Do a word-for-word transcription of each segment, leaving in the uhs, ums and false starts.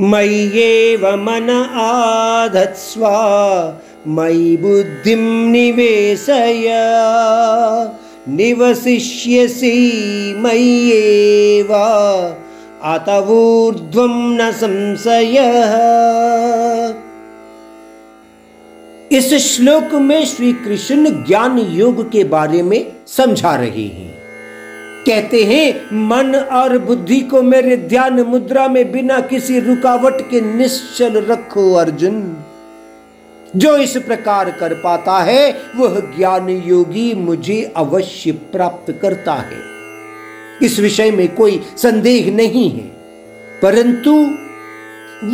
मय्येव मन आधत्स्व मयि बुद्धिं निवेशय निवसिष्यसि मय्येव अत ऊर्ध्वं न संशयः। इस श्लोक में श्री कृष्ण ज्ञान योग के बारे में समझा रहे हैं। कहते हैं मन और बुद्धि को मेरे ध्यान मुद्रा में बिना किसी रुकावट के निश्चल रखो अर्जुन। जो इस प्रकार कर पाता है वह ज्ञान योगी मुझे अवश्य प्राप्त करता है, इस विषय में कोई संदेह नहीं है। परंतु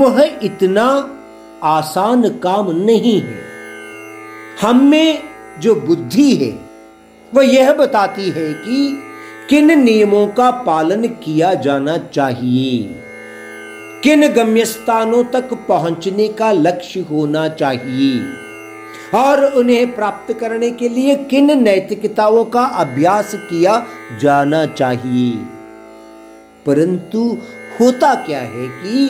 वह इतना आसान काम नहीं है। हम में जो बुद्धि है वह यह बताती है कि किन नियमों का पालन किया जाना चाहिए, किन गम्यस्थानों तक पहुंचने का लक्ष्य होना चाहिए और उन्हें प्राप्त करने के लिए किन नैतिकताओं का अभ्यास किया जाना चाहिए। परंतु होता क्या है कि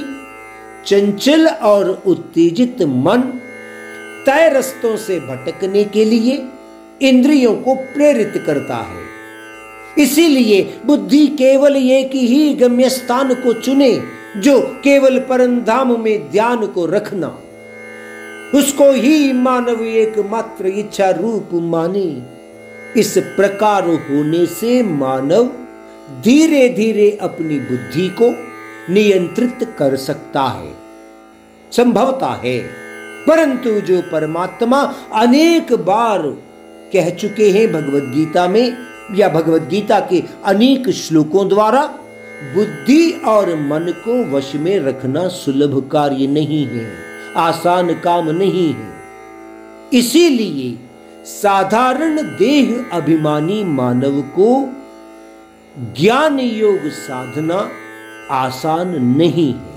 चंचल और उत्तेजित मन तय रस्तों से भटकने के लिए इंद्रियों को प्रेरित करता है। इसीलिए बुद्धि केवल एक ही गम्यस्थान को चुने जो केवल परमधाम में ध्यान को रखना, उसको ही मानव एकमात्र इच्छा रूप माने। इस प्रकार होने से मानव धीरे धीरे अपनी बुद्धि को नियंत्रित कर सकता है, संभवता है। परंतु जो परमात्मा अनेक बार कह चुके हैं भगवद गीता में या भगवद गीता के अनेक श्लोकों द्वारा, बुद्धि और मन को वश में रखना सुलभ कार्य नहीं है, आसान काम नहीं है। इसीलिए साधारण देह अभिमानी मानव को ज्ञान योग साधना आसान नहीं है।